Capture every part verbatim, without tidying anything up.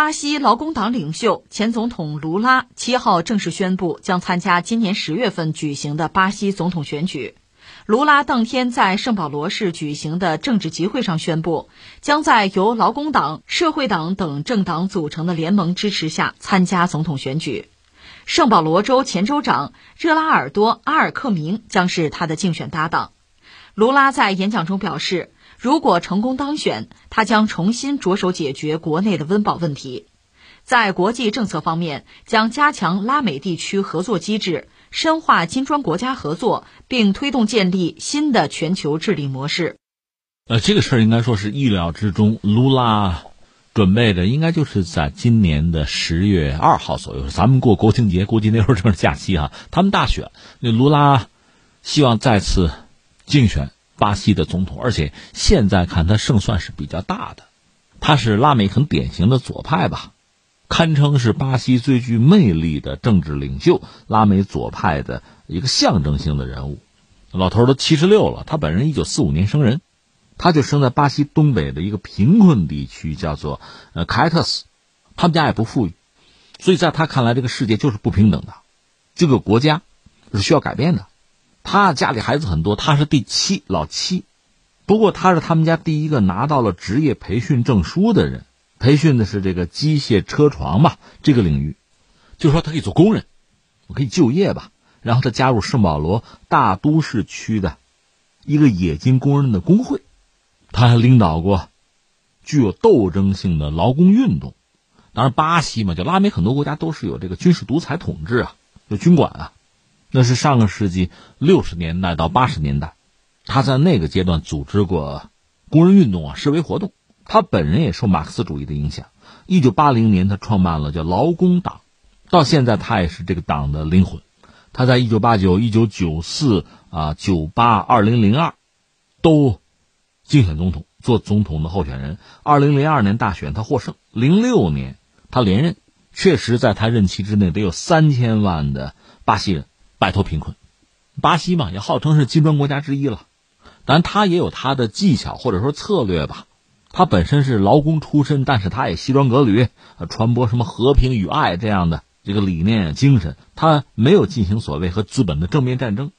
巴西劳工党领袖、前总统卢拉七号正式宣布将参加今年十月份举行的巴西总统选举。卢拉当天在圣保罗市举行的政治集会上宣布，将在由劳工党、社会党等政党组成的联盟支持下参加总统选举。圣保罗州前州长热拉尔多·阿尔克明将是他的竞选搭档。卢拉在演讲中表示，如果成功当选，他将重新着手解决国内的温饱问题。在国际政策方面，将加强拉美地区合作机制，深化金砖国家合作，并推动建立新的全球治理模式。呃，这个事儿应该说是意料之中。卢拉准备的应该就是在今年的十月二号左右，咱们过国庆节，估计那会儿正是假期啊。他们大选，卢拉希望再次竞选巴西的总统，而且现在看他胜算是比较大的。他是拉美很典型的左派吧，堪称是巴西最具魅力的政治领袖，拉美左派的一个象征性的人物。老头都七十六了，他本人一九四五年生人，他就生在巴西东北的一个贫困地区，叫做呃凯特斯。他们家也不富裕，所以在他看来，这个世界就是不平等的，这个国家是需要改变的。他家里孩子很多，他是第七，老七。不过他是他们家第一个拿到了职业培训证书的人，培训的是这个机械车床吧，这个领域。就是说他可以做工人，我可以就业吧。然后他加入圣保罗大都市区的一个冶金工人的工会。他还领导过具有斗争性的劳工运动。当然巴西嘛，就拉美很多国家都是有这个军事独裁统治啊，有军管啊。那是上个世纪六十年代到八十年代，他在那个阶段组织过工人运动啊、示威活动。他本人也受马克思主义的影响，一九八零年他创办了叫劳工党，到现在他也是这个党的灵魂。他在一九八九、一九九四、啊、九八、二零零二都竞选总统，做总统的候选人。二零零二年大选他获胜，零六年他连任，确实在他任期之内得有三千万的巴西人摆脱贫困。巴西嘛，也号称是金砖国家之一了，但他也有他的技巧或者说策略吧。他本身是劳工出身，但是他也西装革履，传播什么和平与爱这样的这个理念精神。他没有进行所谓和资本的正面战争，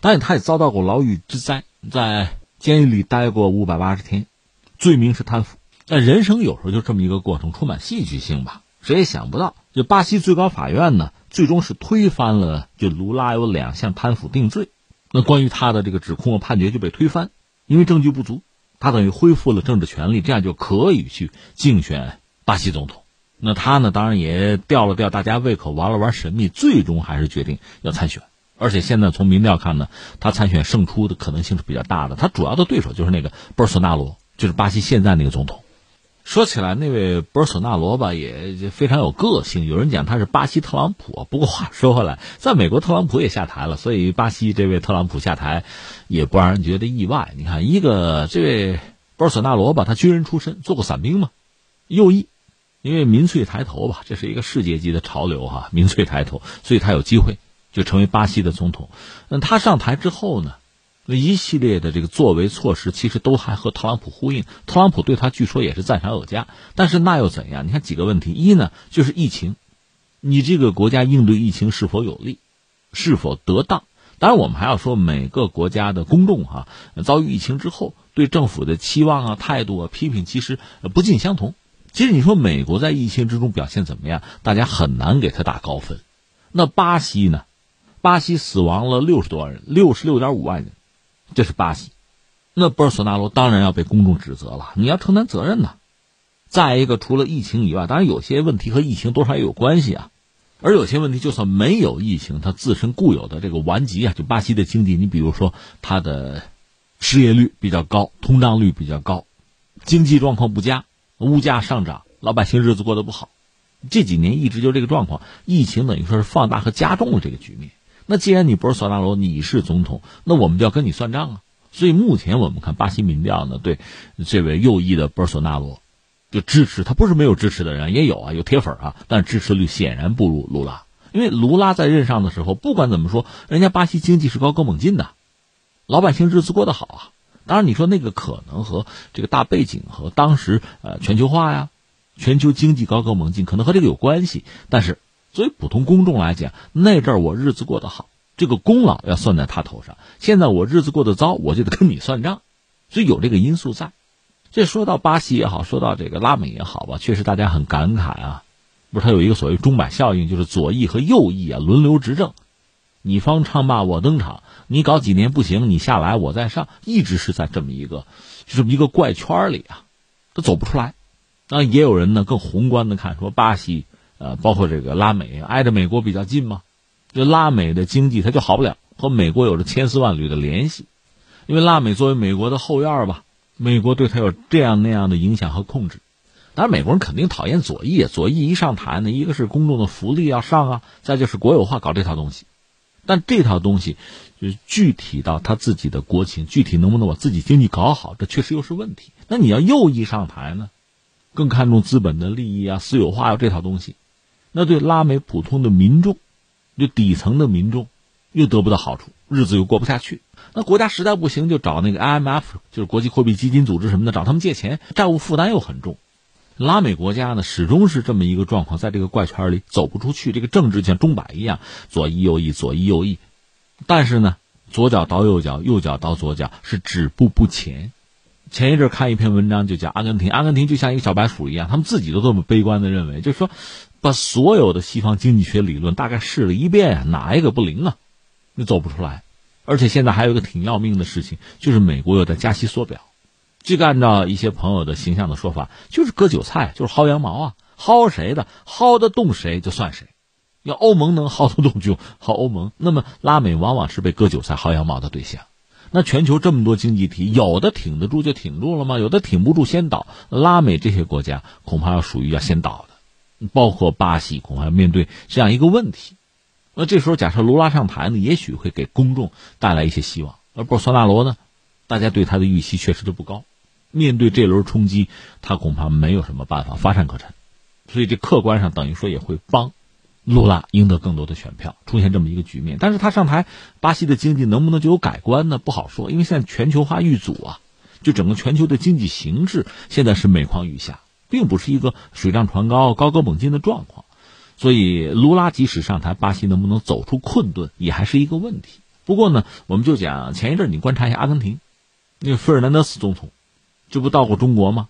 但是他也遭到过牢狱之灾，在监狱里待过五百八十天，罪名是贪腐。但人生有时候就这么一个过程，充满戏剧性吧。谁也想不到，就巴西最高法院呢，最终是推翻了就卢拉有两项贪腐定罪，那关于他的这个指控和判决就被推翻，因为证据不足，他等于恢复了政治权利，这样就可以去竞选巴西总统。那他呢，当然也吊了吊大家胃口，玩了玩神秘，最终还是决定要参选。而且现在从民调看呢，他参选胜出的可能性是比较大的。他主要的对手就是那个波尔索纳罗，就是巴西现在那个总统。说起来那位波尔索纳罗吧，也非常有个性，有人讲他是巴西特朗普。不过话说回来，在美国特朗普也下台了，所以巴西这位特朗普下台也不让人觉得意外。你看，一个这位波尔索纳罗吧，他军人出身，做过伞兵嘛，右翼，因为民粹抬头吧，这是一个世界级的潮流哈、啊，民粹抬头，所以他有机会就成为巴西的总统。嗯，他上台之后呢，一系列的这个作为措施其实都还和特朗普呼应，特朗普对他据说也是赞赏有加。但是那又怎样？你看几个问题，一呢就是疫情，你这个国家应对疫情是否有力，是否得当。当然我们还要说每个国家的公众啊，遭遇疫情之后对政府的期望啊、态度啊、批评其实不尽相同。其实你说美国在疫情之中表现怎么样，大家很难给他打高分。那巴西呢，巴西死亡了六十多万人， 六十六点五万人，这是巴西。那波尔索纳罗当然要被公众指责了，你要承担责任呢。再一个，除了疫情以外，当然有些问题和疫情多少也有关系啊，而有些问题就算没有疫情，它自身固有的这个顽疾啊，就巴西的经济，你比如说它的失业率比较高，通胀率比较高，经济状况不佳，物价上涨，老百姓日子过得不好，这几年一直就这个状况。疫情等于说是放大和加重了这个局面。那既然你波尔索纳罗你是总统，那我们就要跟你算账啊。所以目前我们看巴西民调呢，对这位右翼的波尔索纳罗就支持，他不是没有支持的人，也有啊，有铁粉啊，但支持率显然不如卢拉。因为卢拉在任上的时候，不管怎么说，人家巴西经济是高歌猛进的，老百姓日子过得好啊。当然你说那个可能和这个大背景和当时呃全球化呀、全球经济高歌猛进，可能和这个有关系。但是作为普通公众来讲，那阵儿我日子过得好，这个功劳要算在他头上；现在我日子过得糟，我就得跟你算账。所以有这个因素在。这说到巴西也好，说到这个拉美也好吧，确实大家很感慨啊。不是，它有一个所谓钟摆效应，就是左翼和右翼啊轮流执政，你方唱罢我登场，你搞几年不行，你下来我再上，一直是在这么一个就这么一个怪圈里啊，它走不出来。那也有人呢更宏观的看，说巴西呃包括这个拉美挨着美国比较近嘛，这拉美的经济它就好不了，和美国有着千丝万缕的联系，因为拉美作为美国的后院吧，美国对它有这样那样的影响和控制。当然美国人肯定讨厌左翼，左翼一上台呢，一个是公众的福利要上啊，再就是国有化搞这套东西。但这套东西就是具体到他自己的国情，具体能不能把自己经济搞好，这确实又是问题。那你要右翼上台呢，更看重资本的利益啊，私有化啊这套东西，那对拉美普通的民众，就底层的民众又得不到好处，日子又过不下去。那国家实在不行就找那个 I M F， 就是国际货币基金组织什么的，找他们借钱，债务负担又很重。拉美国家呢始终是这么一个状况，在这个怪圈里走不出去，这个政治像钟摆一样，左翼右翼左翼右翼，但是呢左脚倒右脚，右脚倒左脚，是止步不前。前一阵看一篇文章，就讲阿根廷，阿根廷就像一个小白鼠一样，他们自己都这么悲观的认为，就是说把所有的西方经济学理论大概试了一遍，哪一个不灵啊，就走不出来。而且现在还有一个挺要命的事情，就是美国又在加息缩表。这个按照一些朋友的形象的说法，就是割韭菜，就是薅羊毛啊，薅谁的，薅得动谁就算谁。要欧盟能薅得动就薅欧盟，那么拉美往往是被割韭菜薅羊毛的对象。那全球这么多经济体，有的挺得住就挺住了吗？有的挺不住先倒。拉美这些国家恐怕要属于要先倒的，包括巴西恐怕要面对这样一个问题。那这时候假设卢拉上台呢，也许会给公众带来一些希望，而波索纳罗呢，大家对他的预期确实都不高。面对这轮冲击，他恐怕没有什么办法，乏善可陈。所以这客观上等于说也会帮卢拉赢得更多的选票，出现这么一个局面。但是他上台，巴西的经济能不能就有改观呢？不好说，因为现在全球化遇阻啊，就整个全球的经济形势现在是每况愈下，并不是一个水涨船高高歌猛进的状况。所以卢拉即使上台，巴西能不能走出困顿也还是一个问题。不过呢，我们就讲前一阵你观察一下阿根廷，那个费尔南德斯总统这不到过中国吗？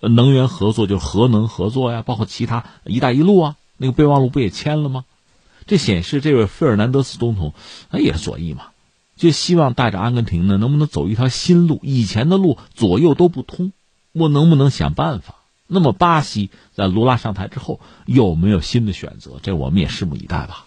能源合作就是核能合作呀，包括其他一带一路啊，那个备忘录不也签了吗？这显示这位费尔南德斯总统他也是左翼嘛，就希望带着阿根廷呢能不能走一条新路，以前的路左右都不通，我能不能想办法？那么巴西在卢拉上台之后有没有新的选择，这我们也拭目以待吧。